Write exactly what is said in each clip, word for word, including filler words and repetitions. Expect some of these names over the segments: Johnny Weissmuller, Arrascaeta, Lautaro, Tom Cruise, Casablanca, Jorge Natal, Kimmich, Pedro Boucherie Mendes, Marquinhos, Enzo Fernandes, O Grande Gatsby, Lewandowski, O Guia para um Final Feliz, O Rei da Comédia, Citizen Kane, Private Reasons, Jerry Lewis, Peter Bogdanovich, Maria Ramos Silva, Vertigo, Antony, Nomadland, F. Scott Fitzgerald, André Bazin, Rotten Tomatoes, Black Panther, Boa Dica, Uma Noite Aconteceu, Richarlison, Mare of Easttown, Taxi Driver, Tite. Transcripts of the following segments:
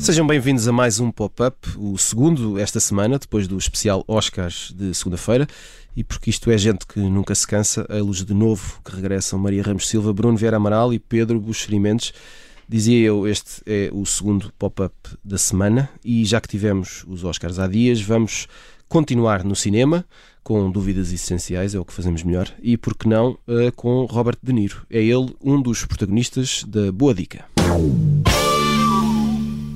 Sejam bem-vindos a mais um Pop-Up, o segundo esta semana, depois do especial Oscars de segunda-feira. E porque isto é gente que nunca se cansa, a luz de novo que regressam Maria Ramos Silva, Bruno Vieira Amaral e Pedro Boucherie Mendes. Dizia eu, este é o segundo Pop-Up da semana e já que tivemos os Oscars há dias, vamos continuar no cinema, com dúvidas essenciais, é o que fazemos melhor, e por que não com Robert De Niro. É ele um dos protagonistas da Boa Dica.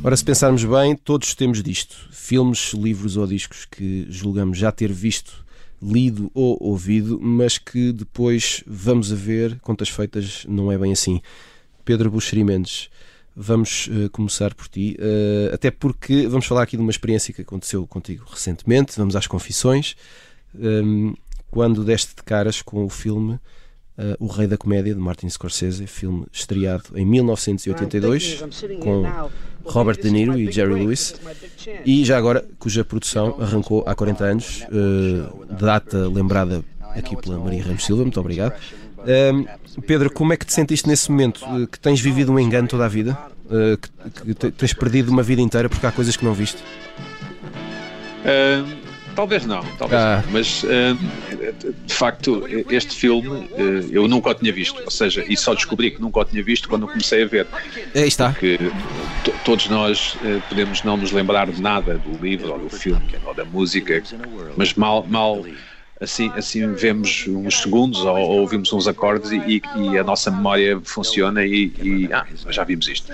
Ora, se pensarmos bem, todos temos disto. Filmes, livros ou discos que julgamos já ter visto, lido ou ouvido, mas que depois vamos a ver, contas feitas, não é bem assim. Pedro Boucherie Mendes, vamos uh, começar por ti, uh, até porque vamos falar aqui de uma experiência que aconteceu contigo recentemente, vamos às confissões, um, quando deste de caras com o filme Uh, O Rei da Comédia, de Martin Scorsese, filme estreado em mil novecentos e oitenta e dois, com Robert De Niro e Jerry Lewis, e já agora, cuja produção arrancou há quarenta anos, uh, data lembrada aqui pela Maria Ramos Silva, muito obrigado. Uh, Pedro, como é que te sentiste nesse momento? Uh, que tens vivido um engano toda a vida? Uh, que que tens perdido uma vida inteira porque há coisas que não viste? Uh... Talvez não, talvez ah. não, mas de facto este filme eu nunca o tinha visto, ou seja, e só descobri que nunca o tinha visto quando comecei a ver. Aí está. Porque todos nós podemos não nos lembrar de nada do livro ou do filme ou da música, mas mal, mal assim, assim vemos uns segundos ou ouvimos uns acordes e, e a nossa memória funciona e, e ah, já vimos isto.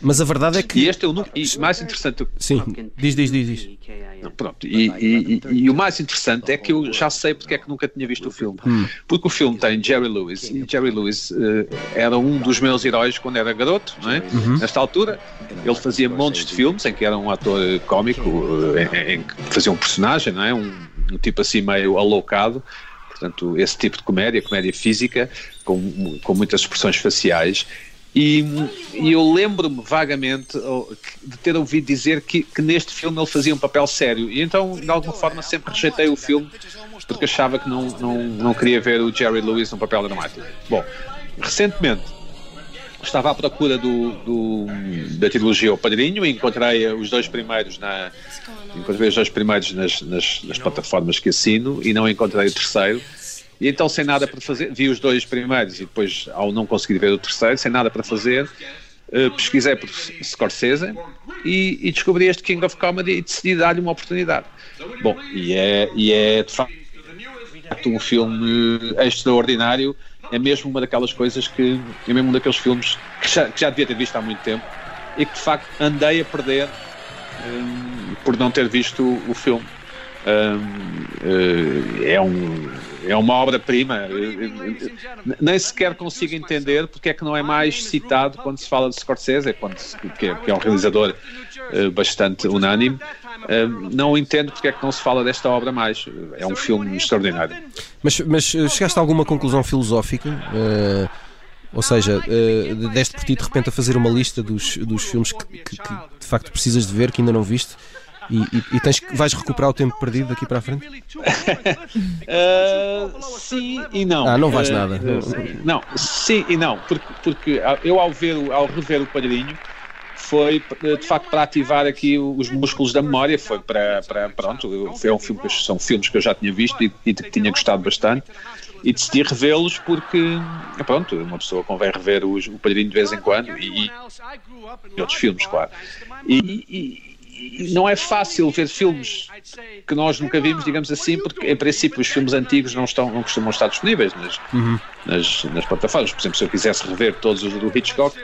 Mas a verdade é que... E este é o mais interessante... Sim, diz, diz, diz, diz. Pronto, e, e, e, e o mais interessante é que eu já sei porque é que nunca tinha visto o filme. Hum. Porque o filme tem Jerry Lewis, e Jerry Lewis uh, era um dos meus heróis quando era garoto, não é? Uhum. Nesta altura, ele fazia montes de filmes em que era um ator cómico, uh, em, em que fazia um personagem, não é? Um, um tipo assim meio alocado, portanto, esse tipo de comédia, comédia física, com, com muitas expressões faciais. E, e eu lembro-me vagamente de ter ouvido dizer que, que neste filme ele fazia um papel sério e então de alguma forma sempre rejeitei o filme porque achava que não, não, não queria ver o Jerry Lewis num papel dramático. Bom, recentemente estava à procura do, do, da trilogia O Padrinho e encontrei os dois primeiros, na, encontrei os dois primeiros nas, nas, nas plataformas que assino e não encontrei o terceiro. E então, sem nada para fazer, vi os dois primeiros e depois, ao não conseguir ver o terceiro, sem nada para fazer, uh, pesquisei por Scorsese e, e descobri este King of Comedy e decidi dar-lhe uma oportunidade. Bom, e é, e é de facto um filme extraordinário, é mesmo uma daquelas coisas que, é mesmo um daqueles filmes que já, que já devia ter visto há muito tempo e que de facto andei a perder um, por não ter visto o, o filme. Um, é um... É uma obra-prima. Nem sequer consigo entender porque é que não é mais citado quando se fala de Scorsese, quando se, que, é, que é um realizador uh, bastante unânime. Uh, não entendo porque é que não se fala desta obra mais. É um filme extraordinário. Mas, mas chegaste a alguma conclusão filosófica? Uh, ou seja, uh, deste por ti de repente a fazer uma lista dos, dos filmes que, que, que de facto precisas de ver, que ainda não viste? E, e, e tens, vais recuperar o tempo perdido daqui para a frente? uh, sim e não. Ah, não vais uh, nada. Uh, não, sim e não, porque, porque eu ao, ver, ao rever o Padrinho foi de facto para ativar aqui os músculos da memória, foi para, para pronto, eu, foi um filme, são filmes que eu já tinha visto e, e que tinha gostado bastante e decidi revê-los porque pronto, uma pessoa convém rever os, o Padrinho de vez em quando e, e outros filmes, claro. E, e não é fácil ver filmes que nós nunca vimos, digamos assim, porque em princípio os filmes antigos não, estão, não costumam estar disponíveis nas, uhum. nas, nas plataformas. Por exemplo, se eu quisesse rever todos os do Hitchcock,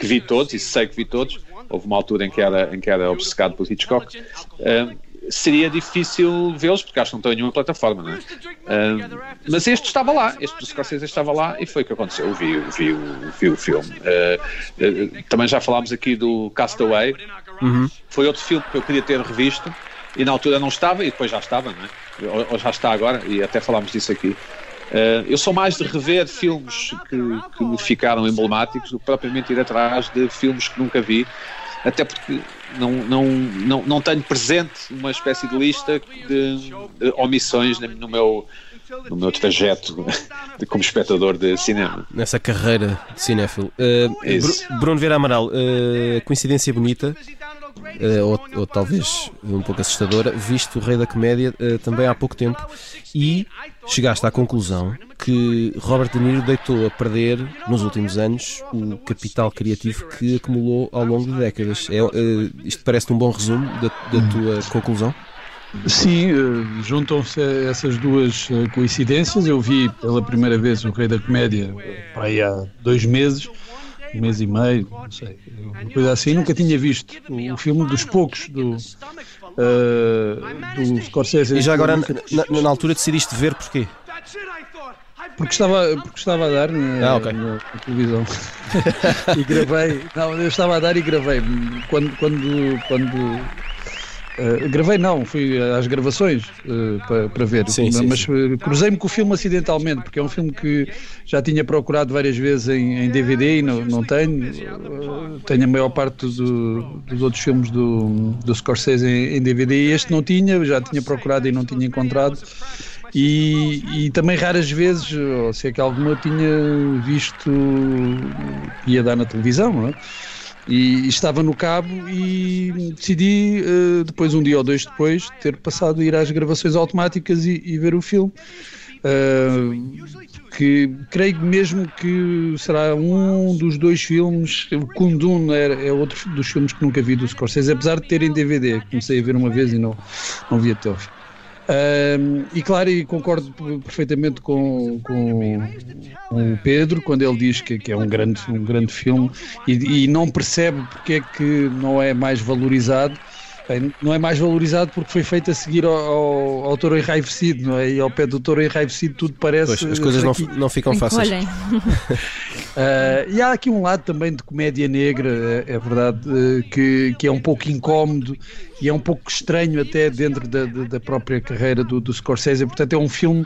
que vi todos, e sei que vi todos, houve uma altura em que era, em que era obcecado por Hitchcock, uh, seria difícil vê-los, porque acho que não estão em nenhuma plataforma, não é? Uh, mas este estava lá, este do Scorsese estava lá e foi o que aconteceu, eu vi, eu vi, eu vi o filme. Uh, uh, também já falámos aqui do Castaway. Uhum. Foi outro filme que eu queria ter revisto e na altura não estava e depois já estava, não é? ou, ou já está agora, e até falámos disso aqui. uh, eu sou mais de rever filmes que, que me ficaram emblemáticos do que propriamente ir atrás de filmes que nunca vi. até porque não, não, não, não tenho presente uma espécie de lista de omissões no meu, no meu trajeto de, como espectador de cinema. Nessa carreira de cinéfilo. Uh, Bru- Bruno Vieira Amaral, uh, coincidência bonita, Uh, ou, ou talvez um pouco assustadora, visto O Rei da Comédia uh, também há pouco tempo, e chegaste à conclusão que Robert De Niro deitou a perder nos últimos anos o capital criativo que acumulou ao longo de décadas. É, uh, isto parece-te um bom resumo da, da tua conclusão? Sim, uh, juntam-se essas duas uh, coincidências. Eu vi pela primeira vez O Rei da Comédia uh, para aí há dois meses um mês e meio, não sei, uma coisa assim. Nunca tinha visto o filme, dos poucos do, uh, do Scorsese. E já agora, na, na altura, decidiste ver porquê? Porque estava, porque estava a dar na, ah, okay. na, na televisão e gravei. Não, eu estava a dar e gravei. Quando, quando, quando uh, gravei, não, fui às gravações uh, para, para ver, sim, mas, sim, mas sim. cruzei-me com o filme acidentalmente, porque é um filme que já tinha procurado várias vezes em, em D V D e não, não tenho. Tenho a maior parte do, dos outros filmes do, do Scorsese em, em D V D, e este não tinha, já tinha procurado e não tinha encontrado, e, e também raras vezes, ou se é que alguma, eu tinha visto, ia dar na televisão, não é? E estava no Cabo e decidi, depois, um dia ou dois depois, ter passado a ir às gravações automáticas e, e ver o filme. Uh, que creio mesmo que será um dos dois filmes. O Kundun é, é outro dos filmes que nunca vi do Scorsese, apesar de ter em D V D. Comecei a ver uma vez e não, não vi até o fim. Uh, e claro, e concordo perfeitamente com, com, com o Pedro quando ele diz que, que é um grande, um grande filme, e, e não percebe porque é que não é mais valorizado. Bem, não é mais valorizado porque foi feito a seguir ao, ao, ao Touro Enraivecido, não é? E ao pé do Touro Enraivecido tudo parece... Pois, as coisas não, não ficam fáceis. uh, e há aqui um lado também de comédia negra, é, é verdade, uh, que, que é um pouco incómodo e é um pouco estranho até dentro da, da, da própria carreira do, do Scorsese. Portanto, é um filme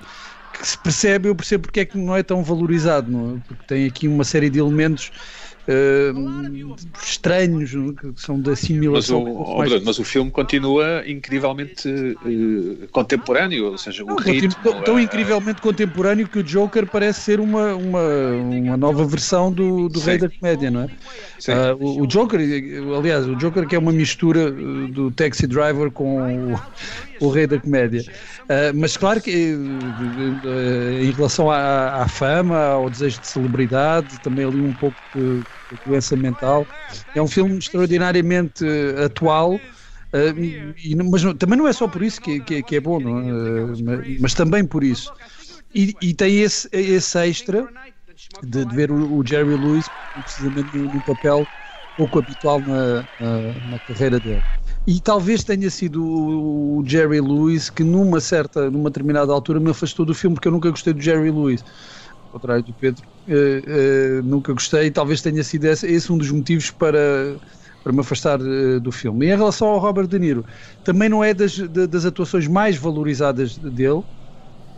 que se percebe, eu percebo porque é que não é tão valorizado, não é? Porque tem aqui uma série de elementos Uh, estranhos, que são da assimilação. Mas o, mais... mas o filme continua incrivelmente uh, contemporâneo, ou seja, o não, ritmo... Tão, tão é... incrivelmente contemporâneo que o Joker parece ser uma, uma, uma nova versão do, do Rei da Comédia, não é? Uh, o, o Joker, aliás, o Joker que é uma mistura do Taxi Driver com o, o Rei da Comédia. Uh, mas claro que uh, em relação à, à fama, ao desejo de celebridade, também ali um pouco... Uh, doença mental. É um filme extraordinariamente uh, atual, uh, e, mas não, também não é só por isso que, que, que é bom, não é? Uh, mas, mas também por isso. E, e tem esse, esse extra de, de ver o, o Jerry Lewis precisamente num papel pouco habitual na, na, na carreira dele. E talvez tenha sido o Jerry Lewis que numa certa, numa determinada altura me afastou do filme, porque eu nunca gostei do Jerry Lewis, ao contrário do Pedro. Uh, uh, nunca gostei, e talvez tenha sido esse, esse um dos motivos para, para me afastar uh, do filme. E em relação ao Robert De Niro, também não é das, de, das atuações mais valorizadas dele,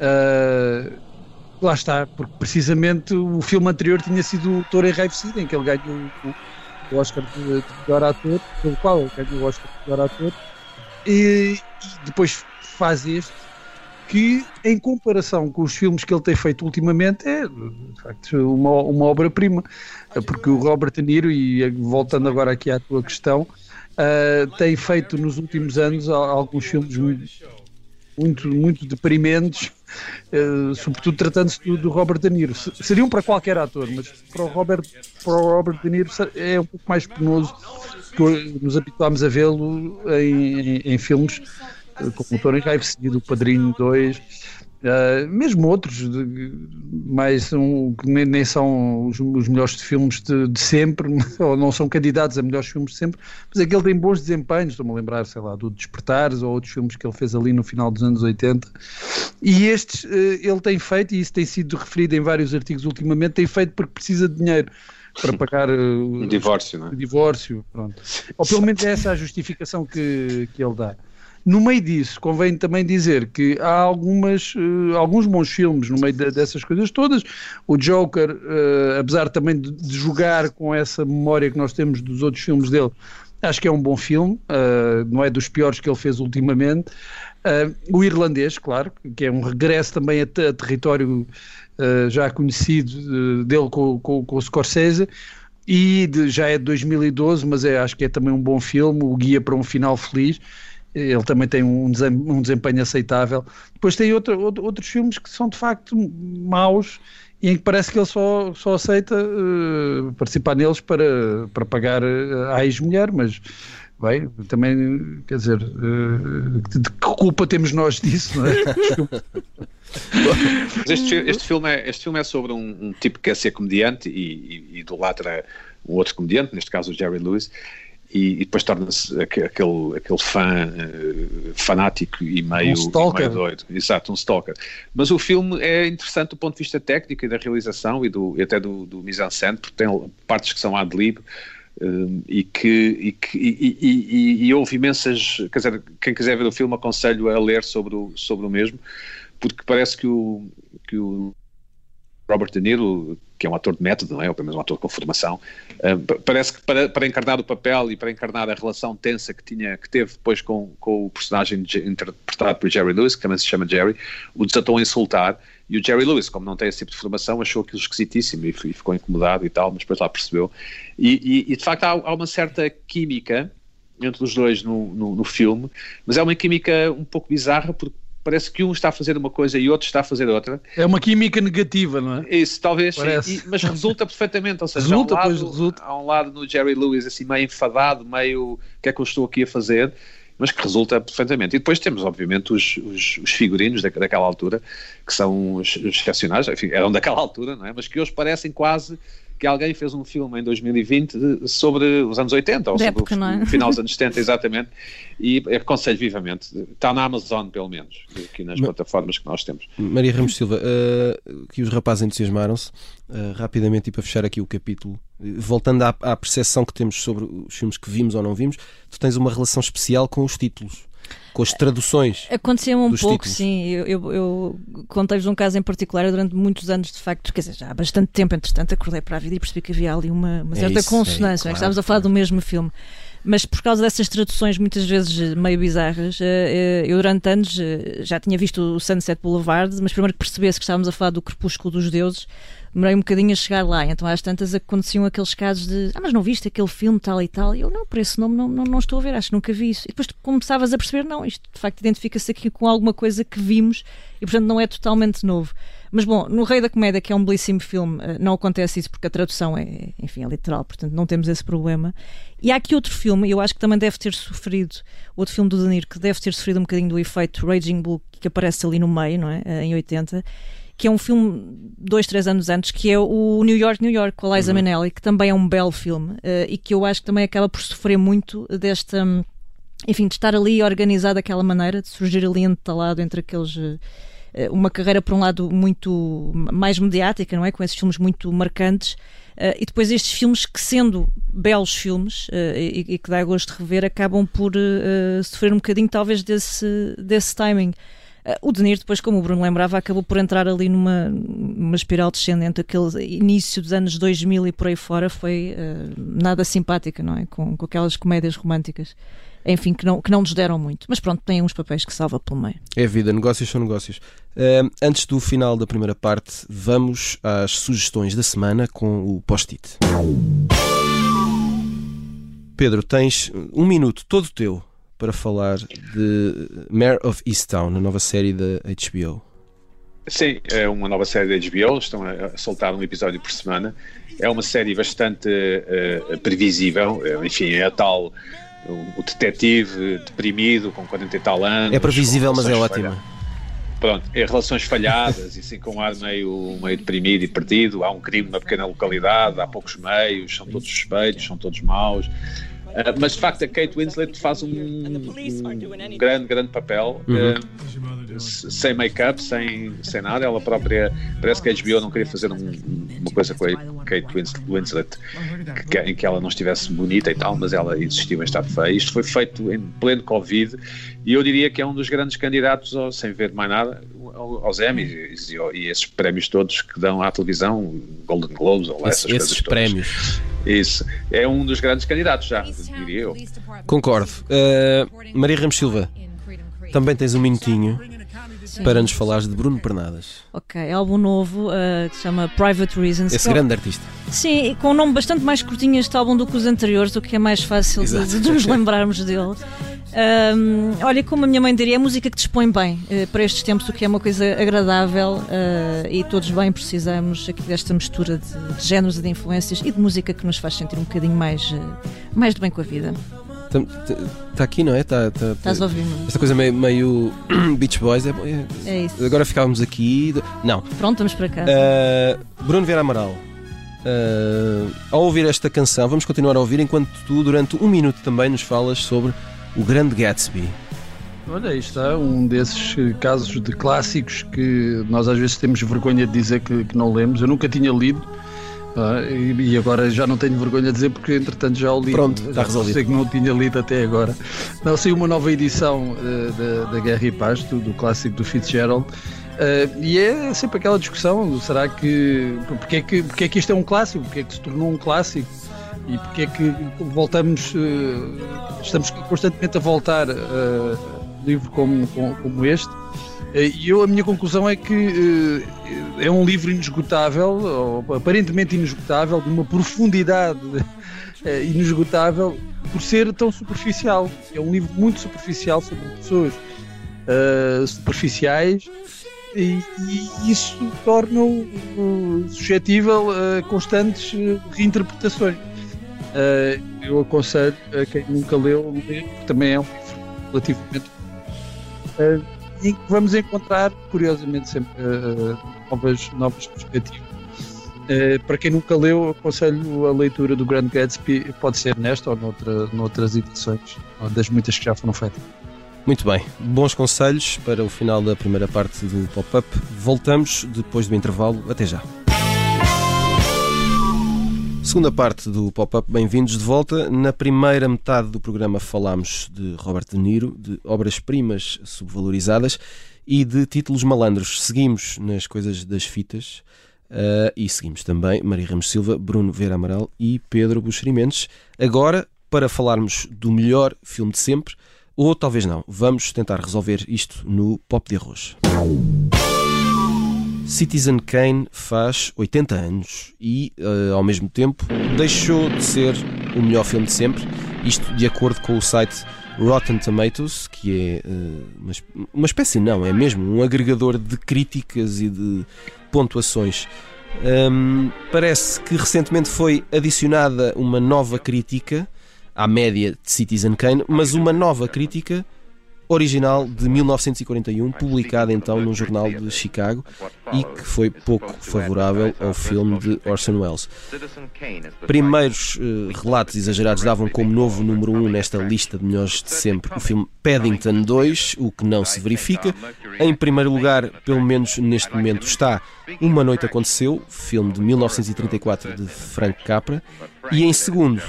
uh, lá está, porque precisamente o filme anterior tinha sido o Touro Enraivecido, em que ele ganhou o, o Oscar de, de melhor ator, pelo qual ele ganhou o Oscar de melhor ator, e, e depois faz este, que em comparação com os filmes que ele tem feito ultimamente é de facto uma, uma obra-prima, porque o Robert De Niro, e voltando agora aqui à tua questão, uh, tem feito nos últimos anos alguns filmes muito, muito, muito deprimentes, uh, sobretudo tratando-se do, do Robert De Niro. Seriam para qualquer ator, mas para o Robert, para o Robert De Niro é um pouco mais penoso, porque nos habituámos a vê-lo em, em, em filmes como o Touro Enraivecido, O Padrinho dois, uh, mesmo outros de, mais um, que nem, nem são os, os melhores filmes de, de sempre, ou não são candidatos a melhores filmes de sempre, mas aquele tem bons desempenhos. Estou-me a lembrar, sei lá, do Despertares ou outros filmes que ele fez ali no final dos anos oitenta, e estes uh, ele tem feito, e isso tem sido referido em vários artigos ultimamente, tem feito porque precisa de dinheiro para pagar uh, o divórcio, não é? O divórcio, pronto. Ou pelo menos essa é a justificação que, que ele dá. No meio disso, convém também dizer que há algumas, uh, alguns bons filmes no meio de, dessas coisas todas. O Joker, uh, apesar também de, de jogar com essa memória que nós temos dos outros filmes dele, acho que é um bom filme, uh, não é dos piores que ele fez ultimamente. Uh, o Irlandês, claro, que é um regresso também a, a território uh, já conhecido uh, dele com, com, com o Scorsese, e de, já é de dois mil e doze, mas é, acho que é também um bom filme, O Guia para um Final Feliz. Ele também tem um desempenho, um desempenho aceitável. Depois tem outro, outro, outros filmes que são de facto maus e em que parece que ele só, só aceita uh, participar neles para, para pagar à ex-mulher, mas bem, também, quer dizer, uh, de, de que culpa temos nós disso, não é? Mas este, este, filme é, este filme é sobre um, um tipo que quer ser comediante e, e idolatra um outro comediante, neste caso o Jerry Lewis, e depois torna-se aquele, aquele fã uh, fanático e meio, um e meio doido. Exato, um stalker. Mas o filme é interessante do ponto de vista técnico e da realização e, do, e até do, do mise-en-scène, porque tem partes que são ad-lib um, e que e, que, e, e, e, e houve imensas... Quer dizer, quem quiser ver o filme aconselho a ler sobre o, sobre o mesmo, porque parece que o, que o Robert De Niro, que é um ator de método, não é? Ou pelo menos um ator com formação, uh, parece que para, para encarnar o papel e para encarnar a relação tensa que, tinha, que teve depois com, com o personagem de, interpretado por Jerry Lewis, que também se chama Jerry, o desatou a insultar, e o Jerry Lewis, como não tem esse tipo de formação, achou aquilo esquisitíssimo e, e ficou incomodado e tal, mas depois lá percebeu. E, e, e de facto há, há uma certa química entre os dois no, no, no filme, mas é uma química um pouco bizarra, porque parece que um está a fazer uma coisa e outro está a fazer outra. É uma química negativa, não é? Isso, talvez, e, e, mas resulta perfeitamente. Ou seja, resulta, há, um lado, pois resulta. há um lado no Jerry Lewis, assim, meio enfadado, meio o que é que eu estou aqui a fazer, mas que resulta perfeitamente. E depois temos, obviamente, os, os, os figurinos da, daquela altura, que são os, os excepcionais, enfim, eram daquela altura, não é? Mas que hoje parecem quase que alguém fez um filme em dois mil e vinte sobre os anos oitenta, ou sobre o final dos anos setenta, exatamente, e aconselho vivamente, está na Amazon pelo menos, aqui nas plataformas que nós temos. Maria Ramos Silva, uh, que os rapazes entusiasmaram-se, uh, rapidamente, e para fechar aqui o capítulo, voltando à, à percepção que temos sobre os filmes que vimos ou não vimos, tu tens uma relação especial com os títulos. Com as traduções. Aconteceu um pouco, títulos. Sim. Eu, eu, eu contei-vos um caso em particular. Durante muitos anos, de facto, quer dizer, já há bastante tempo, entretanto, acordei para a vida e percebi que havia ali uma, uma certa é isso, consonância. É, claro, estávamos a falar claro. do mesmo filme. Mas por causa dessas traduções, muitas vezes meio bizarras, eu durante anos já tinha visto o Sunset Boulevard, mas primeiro que percebesse que estávamos a falar do Crepúsculo dos Deuses, demorei um bocadinho a chegar lá. Então às tantas aconteciam aqueles casos de ah, mas não viste aquele filme tal e tal? E eu, não, por esse nome não, não, não estou a ver, acho que nunca vi isso. E depois começavas a perceber, não, isto de facto identifica-se aqui com alguma coisa que vimos e portanto não é totalmente novo. Mas bom, no Rei da Comédia, que é um belíssimo filme, não acontece isso porque a tradução é, enfim, é literal, portanto não temos esse problema. E há aqui outro filme, eu acho que também deve ter sofrido, outro filme do De Niro, que deve ter sofrido um bocadinho do efeito Raging Bull, que aparece ali no meio, não é? Em oitenta, que é um filme dois, três anos antes, que é o New York, New York, com a Liza uhum. Minnelli, que também é um belo filme, e que eu acho que também acaba por sofrer muito desta, enfim, de estar ali organizado daquela maneira, de surgir ali entalado entre aqueles... uma carreira por um lado muito mais mediática, não é? Com esses filmes muito marcantes, uh, e depois estes filmes que, sendo belos filmes uh, e, e que dá gosto de rever, acabam por uh, sofrer um bocadinho talvez desse, desse timing. Uh, o De Niro depois, como o Bruno lembrava, acabou por entrar ali numa, numa espiral descendente. Aquele início dos anos dois mil e por aí fora foi uh, nada simpática, não é? Com, com aquelas comédias românticas, enfim, que não, que não nos deram muito. Mas pronto, tem uns papéis que salva pelo meio. É vida, negócios são negócios. Uh, antes do final da primeira parte, vamos às sugestões da semana com o post-it. Pedro, tens um minuto todo teu para falar de Mare of Easttown, a nova série da H B O. Sim, é uma nova série da H B O, estão a soltar um episódio por semana. É uma série bastante uh, previsível, enfim, é a tal... o detetive deprimido com quarenta e tal anos. É previsível, mas é ótima. Pronto, é relações falhadas e assim com um ar meio, meio deprimido e perdido. Há um crime na pequena localidade, há poucos meios, são todos suspeitos, são todos maus. Uh, mas de facto a Kate Winslet faz um, um grande, grande papel, uhum. uh, sem make-up, sem, sem nada. Ela própria, parece que a H B O não queria fazer um, uma coisa com a Kate Winslet que, em que ela não estivesse bonita e tal, mas ela insistiu em estar feia. Isto foi feito em pleno Covid e eu diria que é um dos grandes candidatos, oh, sem ver mais nada, aos Emmys e, e esses prémios todos que dão à televisão, Golden Globes ou lá, essas Esse, coisas esses todas. Prémios. Isso. É um dos grandes candidatos já, diria eu. Concordo. Uh, Maria Ramos Silva, também tens um minutinho para nos falares de Bruno Pernadas. Ok, álbum novo uh, que se chama Private Reasons. Esse grande é... artista. Sim, com um nome bastante mais curtinho este álbum do que os anteriores, o que é mais fácil de, de nos lembrarmos dele. Um, olha, como a minha mãe diria, é música que dispõe bem uh, para estes tempos, o que é uma coisa agradável, uh, e todos bem precisamos aqui desta mistura de, de géneros e de influências e de música que nos faz sentir um bocadinho mais, uh, mais de bem com a vida. Está aqui, não é? Tá, tá, Estás a ouvir? Esta coisa meio, meio Beach Boys. É, é, é isso. Agora ficávamos aqui. Não. Pronto, vamos para cá. Uh, Bruno Vieira Amaral, uh, ao ouvir esta canção, vamos continuar a ouvir enquanto tu, durante um minuto, também nos falas sobre O Grande Gatsby. Olha, aí está um desses casos de clássicos que nós às vezes temos vergonha de dizer que, que não lemos. Eu nunca tinha lido, ah, e agora já não tenho vergonha de dizer porque entretanto já o li. Pronto, está resolvido. Sei que não tinha lido até agora. Não, saiu uma nova edição uh, da, da Guerra e Paz, do, do clássico do Fitzgerald. Uh, e é sempre aquela discussão, será que porque, é que... porque é que isto é um clássico? Porque é que se tornou um clássico? E porque é que voltamos, estamos constantemente a voltar a livro como, como este? E eu, a minha conclusão é que é um livro inesgotável, ou aparentemente inesgotável, de uma profundidade inesgotável, por ser tão superficial. É um livro muito superficial sobre pessoas superficiais. E, e isso torna-o uh, suscetível a constantes uh, reinterpretações. Uh, eu aconselho a quem nunca leu, porque também é um livro relativamente uh, em que vamos encontrar, curiosamente, sempre uh, novas, novas perspectivas. Uh, para quem nunca leu, eu aconselho a leitura do Grande Gatsby, pode ser nesta ou noutra, noutras edições, ou das muitas que já foram feitas. Muito bem, bons conselhos para o final da primeira parte do Pop-Up. Voltamos depois do intervalo. Até já. Segunda parte do Pop-Up, bem-vindos de volta. Na primeira metade do programa falámos de Robert De Niro, de obras-primas subvalorizadas e de títulos malandros. Seguimos nas coisas das fitas uh, e seguimos também Maria Ramos Silva, Bruno Vieira Amaral e Pedro Boucherie Mendes. Agora, para falarmos do melhor filme de sempre... Ou talvez não. Vamos tentar resolver isto no Pop de Arroz. Citizen Kane faz oitenta anos e, uh, ao mesmo tempo, deixou de ser o melhor filme de sempre. Isto de acordo com o site Rotten Tomatoes, que é uh, uma, uma espécie, não, é mesmo um agregador de críticas e de pontuações. Um, parece que recentemente foi adicionada uma nova crítica à média de Citizen Kane, mas uma nova crítica original de mil novecentos e quarenta e um, publicada então num jornal de Chicago e que foi pouco favorável ao filme de Orson Welles. Primeiros uh, relatos exagerados davam como novo número um nesta lista de melhores de sempre o filme Paddington dois, o que não se verifica. Em primeiro lugar, pelo menos neste momento, está Uma Noite Aconteceu, filme de mil novecentos e trinta e quatro de Frank Capra, e em segundo,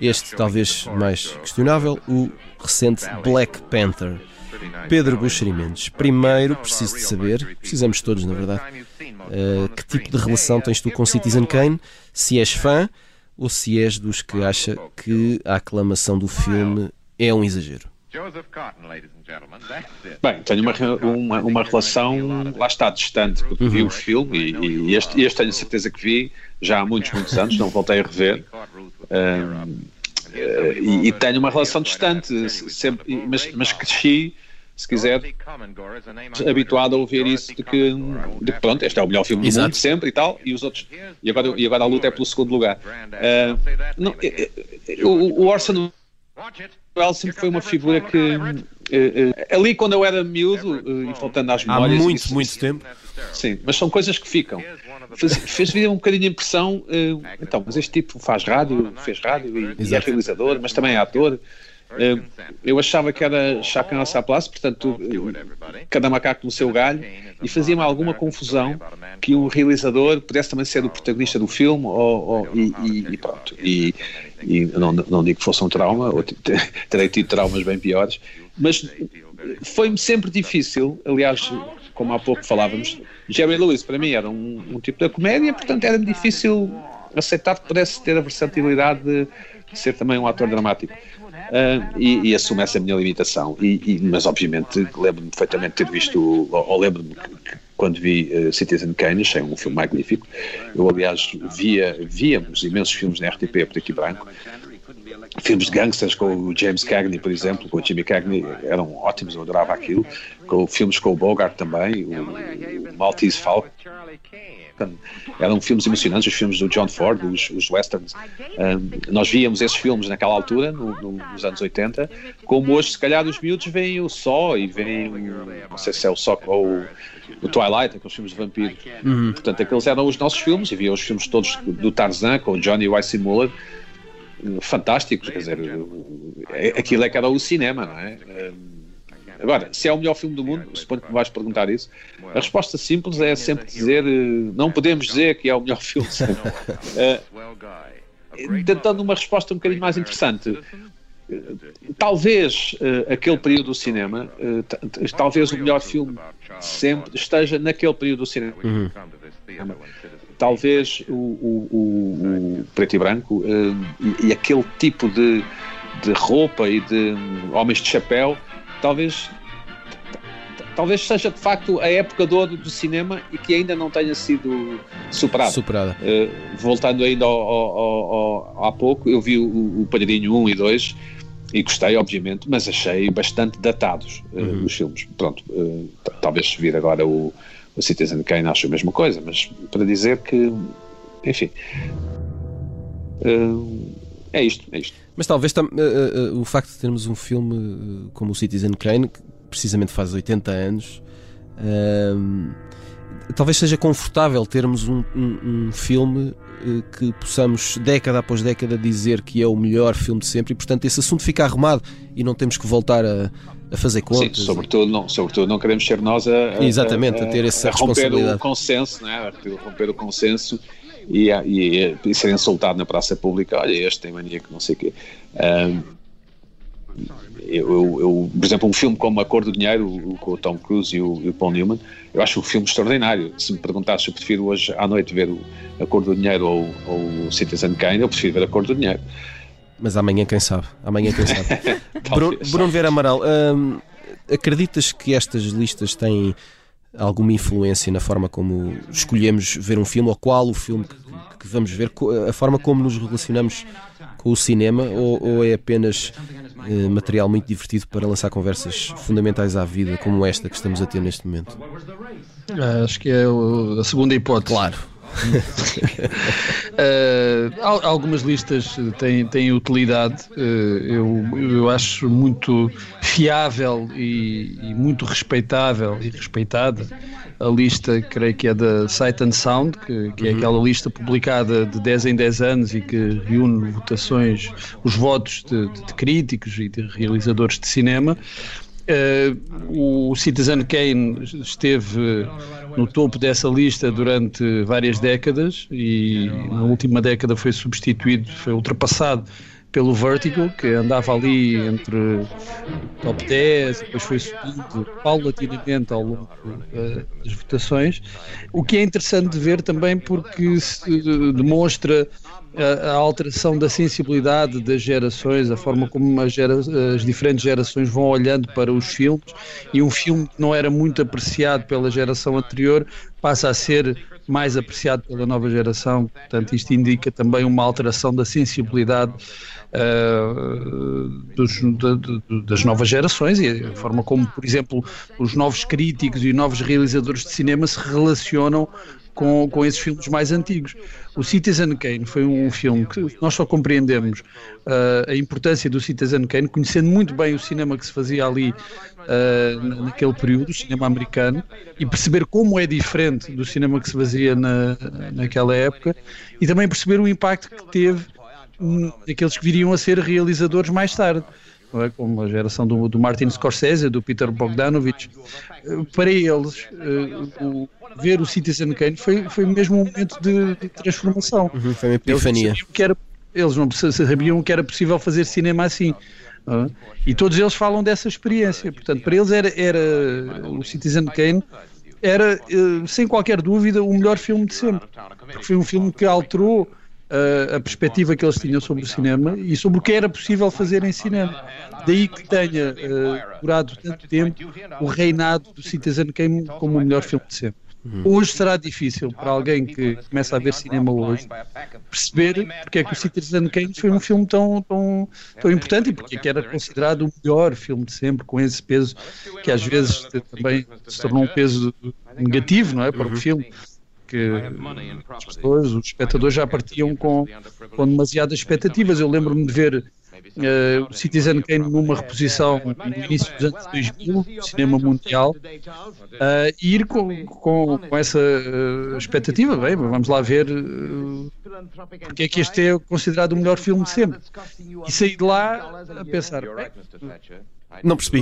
este talvez mais questionável, o recente Black Panther. Pedro Boucherie Mendes, primeiro preciso de saber, precisamos todos na verdade, uh, que tipo de relação tens tu com Citizen Kane, se és fã ou se és dos que acha que a aclamação do filme é um exagero? Bem, tenho uma, uma, uma relação, lá está, distante, porque vi o filme e, e este, este tenho certeza que vi já há muitos, muitos anos, não voltei a rever. Um, e, e tenho uma relação distante, sempre, mas, mas cresci, se quiser, habituado a ouvir isso de que, de que pronto, este é o melhor filme do mundo sempre e tal, e os outros, e agora, e agora a luta é pelo segundo lugar. Uh, não, o, o Orson Welles sempre foi uma figura que Uh, uh, ali quando eu era miúdo, uh, e voltando às memórias... Há muito, isso, muito isso, tempo. Sim, mas são coisas que ficam. Fez-me um bocadinho de impressão, uh, então, mas este tipo faz rádio, fez rádio e, e é realizador, mas também é ator. Uh, eu achava que era Chacun à sa place, portanto, uh, cada macaco no seu galho, e fazia-me alguma confusão que um realizador pudesse também ser o protagonista do filme, ou, ou, e, e, e pronto. E, e não, não digo que fosse um trauma, ou t- terei tido traumas bem piores, mas foi-me sempre difícil. Aliás, como há pouco falávamos, Jerry Lewis para mim era um, um tipo da comédia, portanto era-me difícil aceitado por esse ter a versatilidade de ser também um ator dramático. Uh, e, e assumo essa minha limitação, e, e, mas obviamente lembro-me perfeitamente de ter visto, ou, ou lembro-me que, quando vi uh, Citizen Kane, achei um filme magnífico. Eu aliás via, víamos imensos filmes na R T P por aqui branco, filmes de gangsters com o James Cagney, por exemplo, com o Jimmy Cagney, eram ótimos, eu adorava aquilo, com filmes com o Bogart também, o, o Maltese Falcon. Eram filmes emocionantes, os filmes do John Ford, os, os westerns. Um, nós víamos esses filmes naquela altura, no, no, nos anos oitenta, como hoje, se calhar, os miúdos veem o Só e veem, não sei se é o Só ou o Twilight, aqueles filmes de vampiros. Uhum. Portanto, aqueles eram os nossos filmes, e via os filmes todos do Tarzan, com o Johnny Weissmuller, fantásticos, quer dizer, aquilo é que era o cinema, não é? Um, Agora, se é o melhor filme do mundo, suponho que me vais perguntar isso, a resposta simples é sempre dizer, não podemos dizer que é o melhor filme. uh, tentando uma resposta um bocadinho mais interessante, uh, talvez uh, aquele período do cinema, uh, t- t- talvez o melhor filme sempre esteja naquele período do cinema. Uhum. Talvez o, o, o, o preto e branco uh, e, e aquele tipo de, de roupa e de homens de chapéu, Talvez, talvez seja de facto a época do, do cinema e que ainda não tenha sido superada. superada. Uh, voltando ainda ao, ao, ao, há pouco, eu vi o, o Padrinho um e dois e gostei, obviamente, mas achei bastante datados uh, uhum. os filmes. Pronto, uh, t- talvez vir agora o, o Citizen Kane ache a mesma coisa, mas para dizer que, enfim. Uh, É isto, é isto. Mas talvez tam, uh, uh, o facto de termos um filme uh, como o Citizen Kane, que precisamente faz oitenta anos, uh, talvez seja confortável termos um, um, um filme uh, que possamos, década após década, dizer que é o melhor filme de sempre, e portanto esse assunto fica arrumado e não temos que voltar a, a fazer contas. Sim, sobretudo não, sobretudo não queremos ser nós a, a, Exatamente, a, a, a ter essa a responsabilidade. Romper o consenso, não é? A romper o consenso. E, e, e ser insultado na praça pública, olha, este tem mania que não sei o quê. Um, eu, eu, eu, por exemplo, um filme como A Cor do Dinheiro, com o Tom Cruise e o, e o Paul Newman, eu acho um filme extraordinário. Se me perguntasse se eu prefiro hoje à noite ver o, A Cor do Dinheiro ou, ou o Citizen Kane, eu prefiro ver A Cor do Dinheiro. Mas amanhã quem sabe, amanhã quem sabe. Bruno, Bruno Vieira Amaral, hum, acreditas que estas listas têm alguma influência na forma como escolhemos ver um filme, ou qual o filme que, que vamos ver, a forma como nos relacionamos com o cinema, ou, ou é apenas eh, material muito divertido para lançar conversas fundamentais à vida, como esta que estamos a ter neste momento? Acho que é a segunda hipótese. Claro. uh, algumas listas têm, têm utilidade. uh, eu, eu acho muito fiável e, e muito respeitável e respeitada a lista, creio que é da Sight and Sound, que, que uhum. é aquela lista publicada de dez em dez anos e que reúne votações, os votos de, de, de críticos e de realizadores de cinema. Uh, o Citizen Kane esteve no topo dessa lista durante várias décadas e na última década foi substituído, foi ultrapassado pelo Vertigo, que andava ali entre top dez, depois foi subido paulatinamente ao longo uh, das votações, o que é interessante de ver também, porque se uh, demonstra a alteração da sensibilidade das gerações, a forma como as, gera, as diferentes gerações vão olhando para os filmes, e um filme que não era muito apreciado pela geração anterior passa a ser mais apreciado pela nova geração. Portanto, isto indica também uma alteração da sensibilidade uh, dos, de, de, das novas gerações, e a forma como, por exemplo, os novos críticos e novos realizadores de cinema se relacionam Com, com esses filmes mais antigos. O Citizen Kane foi um filme que nós só compreendemos uh, a importância do Citizen Kane conhecendo muito bem o cinema que se fazia ali uh, naquele período, o cinema americano, e perceber como é diferente do cinema que se fazia na, naquela época, e também perceber o impacto que teve naqueles que viriam a ser realizadores mais tarde, como a geração do, do Martin Scorsese, do Peter Bogdanovich. Para eles, uh, o, ver o Citizen Kane foi, foi mesmo um momento de, de transformação. Uhum, foi uma epifania. Eles, que era, eles não sabiam que era possível fazer cinema assim. Uh, e todos eles falam dessa experiência. Portanto, para eles era, era o Citizen Kane era, uh, sem qualquer dúvida, o melhor filme de sempre. Porque foi um filme que alterou a, a perspectiva que eles tinham sobre o cinema e sobre o que era possível fazer em cinema. Daí que tenha uh, durado tanto tempo o reinado do Citizen Kane como o melhor filme de sempre. Uhum. Hoje será difícil para alguém que começa a ver cinema hoje perceber porque é que o Citizen Kane foi um filme tão, tão, tão importante e porque é que era considerado o melhor filme de sempre, com esse peso que às vezes também se tornou um peso negativo, não é, para o filme, que as pessoas, os espectadores já partiam com, com demasiadas expectativas. Eu lembro-me de ver Uh, o Citizen Kane numa reposição no início dos anos dois mil, do cinema mundial, uh, e ir com, com, com essa uh, expectativa, bem, vamos lá ver uh, porque é que este é considerado o melhor filme de sempre, e sair de lá a pensar, bem, não percebi,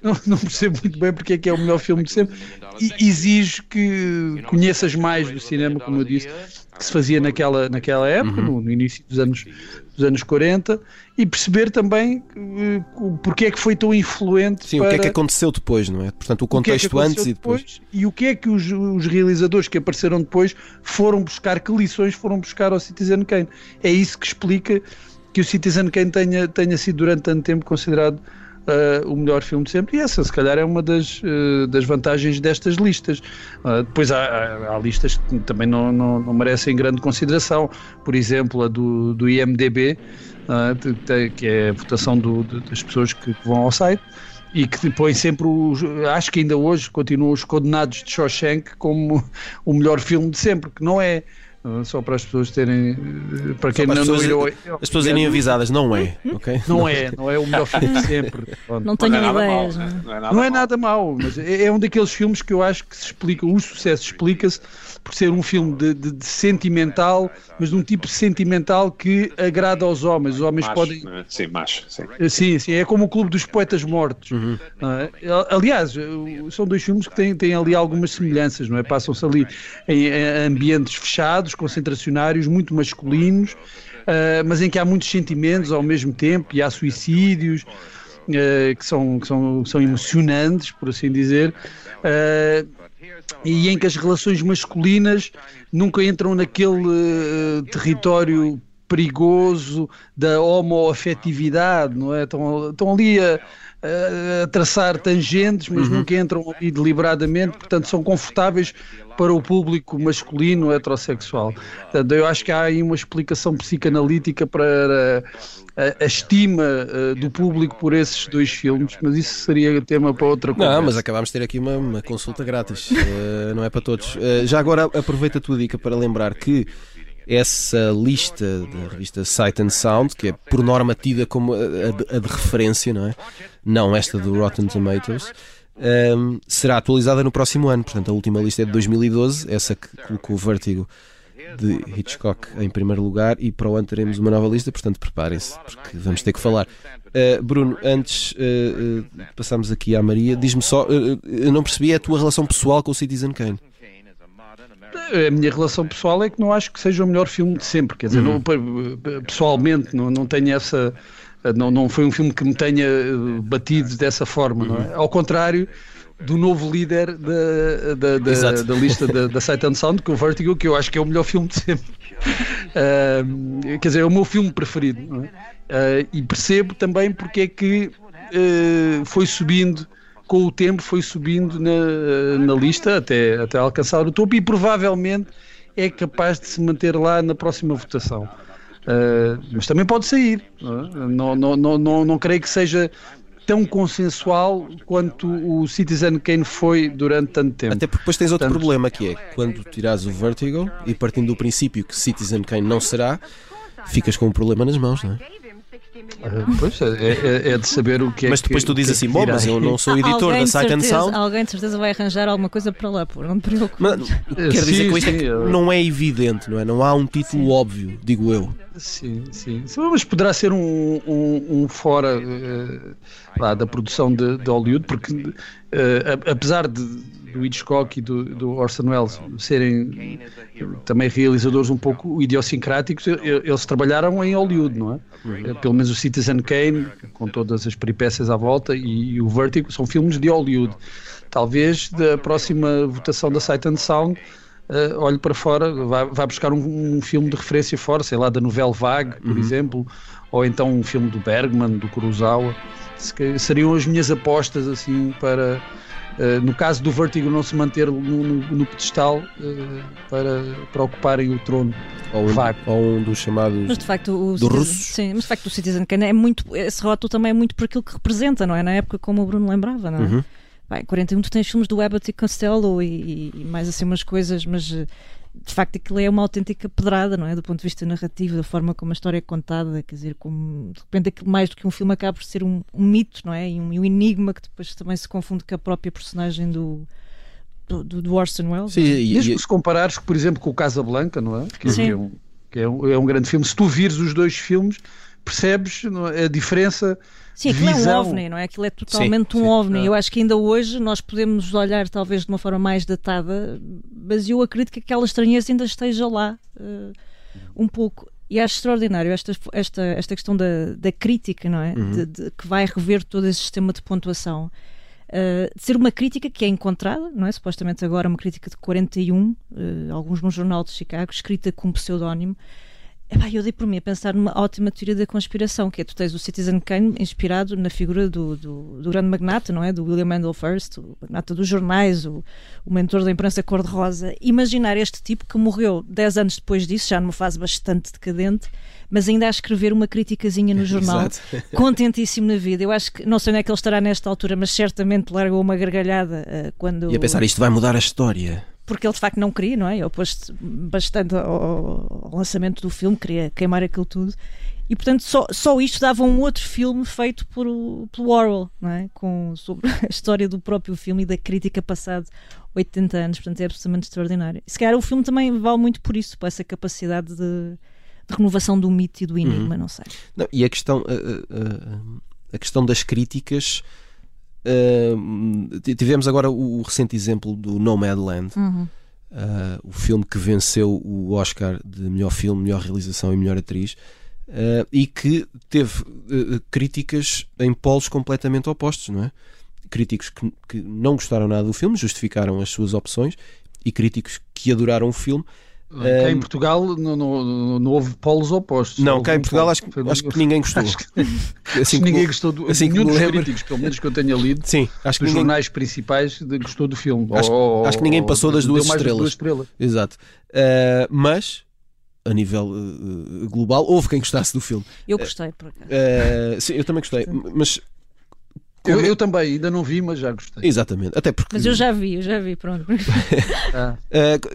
não, não percebo muito bem porque é que é o melhor filme de sempre, e exige que conheças mais do cinema, como eu disse, que se fazia naquela, naquela época, uhum. no início dos anos, dos anos quarenta, e perceber também uh, porque é que foi tão influente. Sim, para... o que é que aconteceu depois, não é? Portanto, o contexto, o que é que antes e depois. depois. E o que é que os, os realizadores que apareceram depois foram buscar, que lições foram buscar ao Citizen Kane. É isso que explica que o Citizen Kane tenha, tenha sido durante tanto tempo considerado Uh, o melhor filme de sempre, e essa se calhar é uma das, uh, das vantagens destas listas. Uh, depois há, há, há listas que também não, não, não merecem grande consideração, por exemplo a do, do I M D B, uh, que é a votação do, de, das pessoas que vão ao site, e que põe sempre, os, acho que ainda hoje continuam, Os Condenados de Shawshank como o melhor filme de sempre, que não é. Só para as pessoas terem, para quem para não, as pessoas, não eu, as pessoas irem avisadas, não é, okay? Não é, não é o melhor filme de sempre. Pronto. Não tenho ideias. Não é nada, mal, não é nada, não é nada mau, mas é, é um daqueles filmes que eu acho que se explica, o sucesso explica-se por ser um filme de, de, de sentimental, mas de um tipo sentimental que agrada aos homens. Os homens macho, podem. Né? Sim, macho. Sim. Sim, sim, é como o Clube dos Poetas Mortos. Uhum. Uh, aliás, são dois filmes que têm, têm ali algumas semelhanças, não é? Passam-se ali em, em ambientes fechados, concentracionários, muito masculinos, uh, mas em que há muitos sentimentos ao mesmo tempo, e há suicídios uh, que, são, que são, são emocionantes, por assim dizer, uh, e em que as relações masculinas nunca entram naquele uh, território perigoso da homoafetividade, não é? Estão, estão ali a, a traçar tangentes, mas uhum. nunca entram ali deliberadamente, portanto são confortáveis para o público masculino heterossexual. Portanto, eu acho que há aí uma explicação psicanalítica para a, a estima do público por esses dois filmes, mas isso seria tema para outra conversa. Não, mas acabámos de ter aqui uma, uma consulta grátis, uh, não é para todos. Uh, já agora aproveito a tua dica para lembrar que essa lista da revista Sight and Sound, que é por norma tida como a, a, a de referência, não é? Não esta do Rotten Tomatoes, um, será atualizada no próximo ano. Portanto, a última lista é de dois mil e doze, essa que colocou o Vertigo de Hitchcock em primeiro lugar, e para o ano teremos uma nova lista, portanto preparem-se, porque vamos ter que falar. Uh, Bruno, antes uh, uh, passamos aqui à Maria, diz-me só, uh, eu não percebi a tua relação pessoal com o Citizen Kane. A minha relação pessoal é que não acho que seja o melhor filme de sempre, quer dizer, uhum. não, pessoalmente não, não tenho essa, não, não foi um filme que me tenha batido dessa forma, uhum. não é? Ao contrário do novo líder da, da, da, da lista da, da Sight and Sound, que é o Vertigo, que eu acho que é o melhor filme de sempre, uh, quer dizer, é o meu filme preferido, não é? Uh, e percebo também porque é que uh, foi subindo com o tempo, foi subindo na, na lista até, até alcançar o topo, e provavelmente é capaz de se manter lá na próxima votação, uh, mas também pode sair, não, não, não, não, não creio que seja tão consensual quanto o Citizen Kane foi durante tanto tempo. Até porque depois tens outro Portanto, problema, que é quando tirares o Vertigo e partindo do princípio que Citizen Kane não será, ficas com um problema nas mãos, não é? Uh, pois, é, é, é de saber o que é. Mas depois que, tu dizes assim, bom, mas eu não sou editor alguém da Sight and Sound. Alguém de certeza vai arranjar alguma coisa para lá, por não me preocupo. Mas, quero sim, dizer com isto sim, é que eu... não é evidente, não é? Não há um título sim. óbvio, digo eu. Sim, sim. Mas poderá ser um, um, um fora uh, lá, da produção de, de Hollywood, porque uh, apesar de do Hitchcock e do, do Orson Welles serem também realizadores um pouco idiosincráticos, eles trabalharam em Hollywood, não é? Pelo menos o Citizen Kane, com todas as peripécias à volta, e, e o Vertigo, são filmes de Hollywood. Talvez da próxima votação da Sight and Sound uh, uh, olho para fora, vai, vai buscar um, um filme de referência fora, sei lá, da novela Vague, por uhum. exemplo, ou então um filme do Bergman, do Kurosawa. Seriam as minhas apostas assim para... Uh, no caso do Vertigo não se manter no, no, no pedestal uh, para, para ocuparem o trono ou um, um dos chamados mas de facto o, do russo. Sim, mas de facto o Citizen Kane é muito, esse rótulo também é muito por aquilo que representa, não é? Na época, como o Bruno lembrava, não é? Uhum. Bem, quarenta e um tu tens filmes do Abbott e Costello e, e mais assim umas coisas, mas de facto aquilo é uma autêntica pedrada, não é? Do ponto de vista narrativo, da forma como a história é contada, quer dizer, como, de repente aquilo mais do que um filme acaba por ser um, um mito, não é? E um, e um enigma que depois também se confunde com a própria personagem do, do, do Orson Welles. Sim, e, mesmo e, se comparares, por exemplo, com o Casablanca, não é? Que, sim. É, um, que é, um, é um grande filme. Se tu vires os dois filmes, percebes a diferença. Sim, aquilo visão. É um ovni, não é? Aquilo é totalmente sim, um sim, ovni. Claro. Eu acho que ainda hoje nós podemos olhar talvez de uma forma mais datada, mas eu acredito que aquela estranheza ainda esteja lá uh, um pouco. E acho extraordinário esta, esta, esta questão da, da crítica, não é? Uhum. De, de, que vai rever todo esse sistema de pontuação. Uh, de ser uma crítica que é encontrada, não é? Supostamente agora uma crítica de quarenta e um, uh, alguns no Jornal de Chicago, escrita com um pseudónimo. Eu dei por mim a pensar numa ótima teoria da conspiração, que é tu tens o Citizen Kane inspirado na figura do, do, do grande magnata, não é? Do William Randolph Hearst, o magnata dos jornais, o, o mentor da imprensa cor-de-rosa. Imaginar este tipo que morreu dez anos depois disso, já numa fase bastante decadente, mas ainda a escrever uma criticazinha no jornal, contentíssimo na vida. Eu acho que, não sei onde é que ele estará nesta altura, mas certamente largou uma gargalhada uh, quando... E a pensar, isto vai mudar a história... Porque ele de facto não queria, não é? Ele opôs-se bastante ao, ao lançamento do filme, queria queimar aquilo tudo. E portanto só, só isto dava um outro filme feito por, pelo Orwell, não é? Com, sobre a história do próprio filme e da crítica passado oitenta anos. Portanto é absolutamente extraordinário. E se calhar o filme também vale muito por isso, por essa capacidade de, de renovação do mito e do enigma, uhum. não sei. Não, e a questão, a, a, a questão das críticas... Uh, tivemos agora o, o recente exemplo do Nomadland, uhum. uh, o filme que venceu o Oscar de melhor filme, melhor realização e melhor atriz, uh, e que teve uh, críticas em polos completamente opostos, não é? Críticos que, que não gostaram nada do filme, justificaram as suas opções, e críticos que adoraram o filme. Cá em Portugal não, não, não houve polos opostos. Não, cá em Portugal acho, acho que ninguém gostou. Acho que, assim que ninguém gostou do, assim nenhum dos lembro. Críticos, pelo menos que eu tenha lido. Sim, acho que os ninguém... jornais principais de, gostou do filme. Acho, ou, acho que ninguém passou ou, das, duas das duas estrelas. Exato. Uh, mas, a nível uh, global, houve quem gostasse do filme. Eu gostei, por acaso. Uh, sim, eu também gostei. Mas... Eu, eu também, ainda não vi, mas já gostei. Exatamente, até porque... Mas eu já vi, eu já vi, pronto. ah,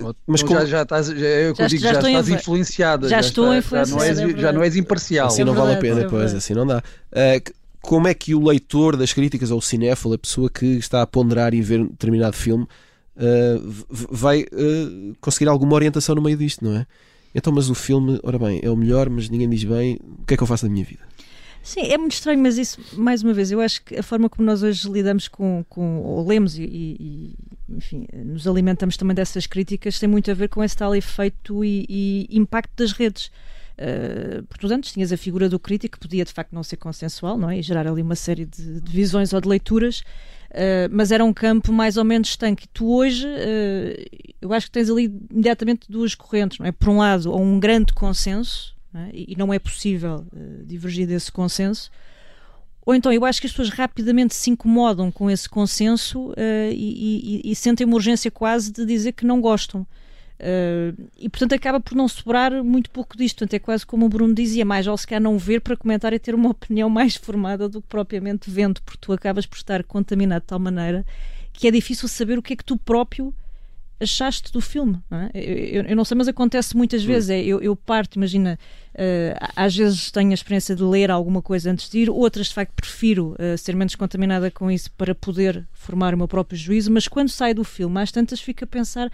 uh, mas como... já, já estás, já, eu já, digo, já, já estás inf... influenciada. Já, já estou influenciada. Já, é já não és imparcial. Assim é não verdade, vale a pena, é pois, assim não dá. Uh, como é que o leitor das críticas, ou o cinéfilo, a pessoa que está a ponderar e ver um determinado filme, uh, vai uh, conseguir alguma orientação no meio disto, não é? Então, mas o filme, ora bem, é o melhor, mas ninguém diz bem, o que é que eu faço da minha vida? Sim, é muito estranho, mas isso, mais uma vez, eu acho que a forma como nós hoje lidamos com, com ou lemos e, e, enfim, nos alimentamos também dessas críticas tem muito a ver com esse tal efeito e, e impacto das redes. Uh, portanto, antes tinhas a figura do crítico que podia de facto não ser consensual, não é? E gerar ali uma série de, de visões ou de leituras, uh, mas era um campo mais ou menos estanque. Tu hoje, uh, eu acho que tens ali imediatamente duas correntes, não é? Por um lado, ou um grande consenso, não é? E não é possível uh, divergir desse consenso, ou então eu acho que as pessoas rapidamente se incomodam com esse consenso uh, e, e, e sentem uma urgência quase de dizer que não gostam uh, e portanto acaba por não sobrar muito pouco disto, portanto é quase como o Bruno dizia, mais ao sequer não ver para comentar e ter uma opinião mais formada do que propriamente vendo, porque tu acabas por estar contaminado de tal maneira que é difícil saber o que é que tu próprio achaste do filme, não é? eu, eu, eu não sei, mas acontece muitas vezes. É, eu, eu parto, imagina, uh, às vezes tenho a experiência de ler alguma coisa antes de ir, outras de facto prefiro uh, ser menos contaminada com isso para poder formar o meu próprio juízo, mas quando saio do filme, às tantas fico a pensar uh,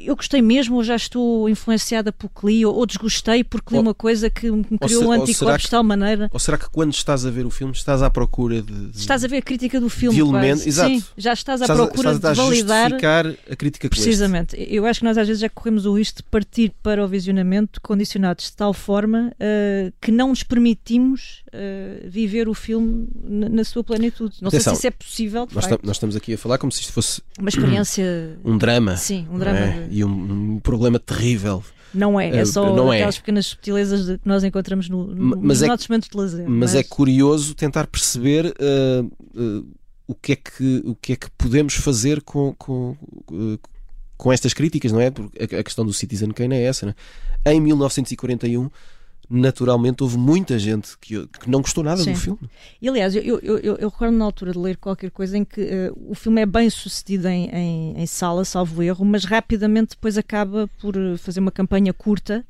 eu gostei mesmo ou já estou influenciada por que li, ou, ou desgostei porque li ou, uma coisa que me criou se, um anticorpos de tal maneira. Ou será que quando estás a ver o filme estás à procura de... de... estás a ver a crítica do filme. De elemento, exato. Sim, já estás à estás procura a, estás de a validar... justificar a crítica que precisamente. Leste. Eu acho que nós às vezes já corremos o risco de partir para o visionamento condicionados de tal forma uh, que não nos permitimos uh, viver o filme na, na sua plenitude. Não Atenção, sei se isso é possível. Nós, nós estamos aqui a falar como se isto fosse... uma experiência... um drama. Sim. um drama é? de... E um, um problema terrível. Não é, é só não aquelas é. pequenas subtilezas que nós encontramos no, no, nos é, nossos momentos de lazer. Mas, mas é curioso tentar perceber uh, uh, o, que é que, o que é que podemos fazer com, com, com estas críticas, não é? Porque a questão do Citizen Kane é essa, não é? Em mil novecentos e quarenta e um, naturalmente, houve muita gente que, que não gostou nada Sim. do filme. E, aliás, eu, eu, eu, eu recordo na altura de ler qualquer coisa em que uh, o filme é bem sucedido em, em, em sala, salvo erro, mas rapidamente depois acaba por fazer uma campanha curta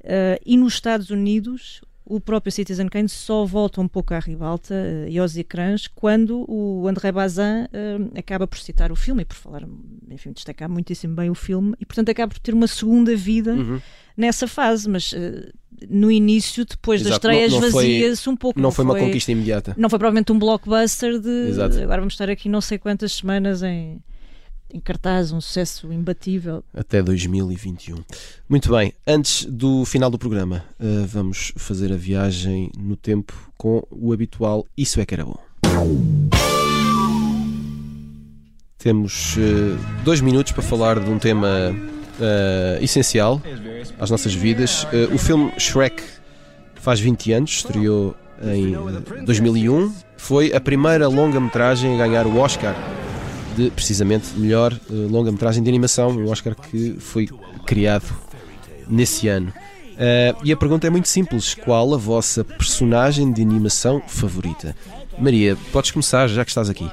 uh, e nos Estados Unidos o próprio Citizen Kane só volta um pouco à ribalta uh, e aos ecrãs quando o André Bazin uh, acaba por citar o filme e por falar, enfim, destacar muitíssimo bem o filme e, portanto, acaba por ter uma segunda vida uhum. nessa fase, mas... Uh, no início, depois Exato. das estreias vazias um pouco. Não, não foi uma conquista imediata. Não foi provavelmente um blockbuster de Exato. agora vamos estar aqui não sei quantas semanas em, em cartaz, um sucesso imbatível. Até dois mil e vinte e um. Muito bem, antes do final do programa, vamos fazer a viagem no tempo com o habitual Isso é que era bom. Temos dois minutos para falar de um tema... Uh, essencial às nossas vidas. Uh, o filme Shrek faz vinte anos, estreou em uh, dois mil e um, foi a primeira longa-metragem a ganhar o Oscar de, precisamente, melhor uh, longa-metragem de animação, um Oscar que foi criado nesse ano. Uh, e a pergunta é muito simples: qual a vossa personagem de animação favorita? Maria, podes começar, já que estás aqui.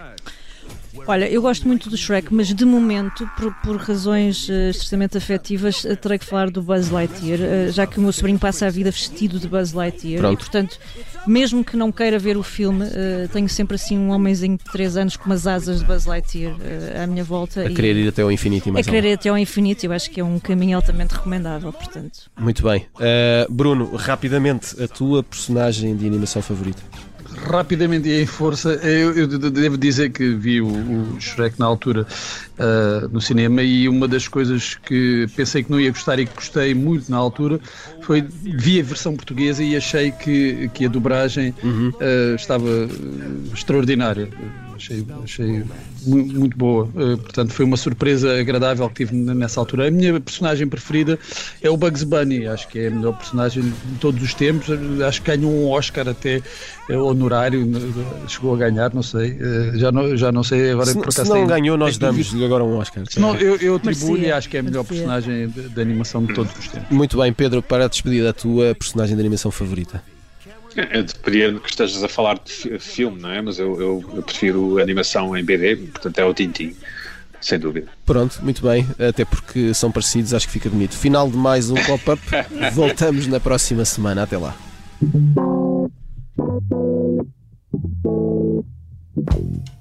Olha, eu gosto muito do Shrek, mas de momento, por, por razões uh, estritamente afetivas, uh, terei que falar do Buzz Lightyear, uh, já que o meu sobrinho passa a vida vestido de Buzz Lightyear. Pronto. E, portanto, mesmo que não queira ver o filme, uh, tenho sempre assim um homenzinho de três anos com umas asas de Buzz Lightyear uh, à minha volta. A e, querer ir até ao infinito. E mais a querer ir até ao infinito, eu acho que é um caminho altamente recomendável, portanto. Muito bem. Uh, Bruno, rapidamente, a tua personagem de animação favorita? Rapidamente e em força, eu, eu devo dizer que vi o, o Shrek na altura uh, no cinema, e uma das coisas que pensei que não ia gostar e que gostei muito na altura foi, vi a versão portuguesa e achei que, que a dobragem uhum. uh, estava extraordinária, achei, achei muito, muito boa, uh, portanto foi uma surpresa agradável que tive nessa altura. A minha personagem preferida é o Bugs Bunny, acho que é a melhor personagem de todos os tempos, acho que ganhou um Oscar até, ou horário, chegou a ganhar, não sei, já não, já não sei agora. Se, por acaso se não tem, ganhou, nós damos-lhe agora um Oscar. Não, eu eu atribuo-lhe e acho que é a melhor personagem de, de animação de todos os tempos. Muito bem, Pedro, para a despedida, a tua personagem de animação favorita? Eu depende que estejas a falar de filme, não é? Mas eu, eu, eu prefiro animação em B D, portanto é o Tintim, sem dúvida. Pronto, muito bem, até porque são parecidos, acho que fica bonito. Final de mais um pop-up, voltamos na próxima semana, até lá. Thank you.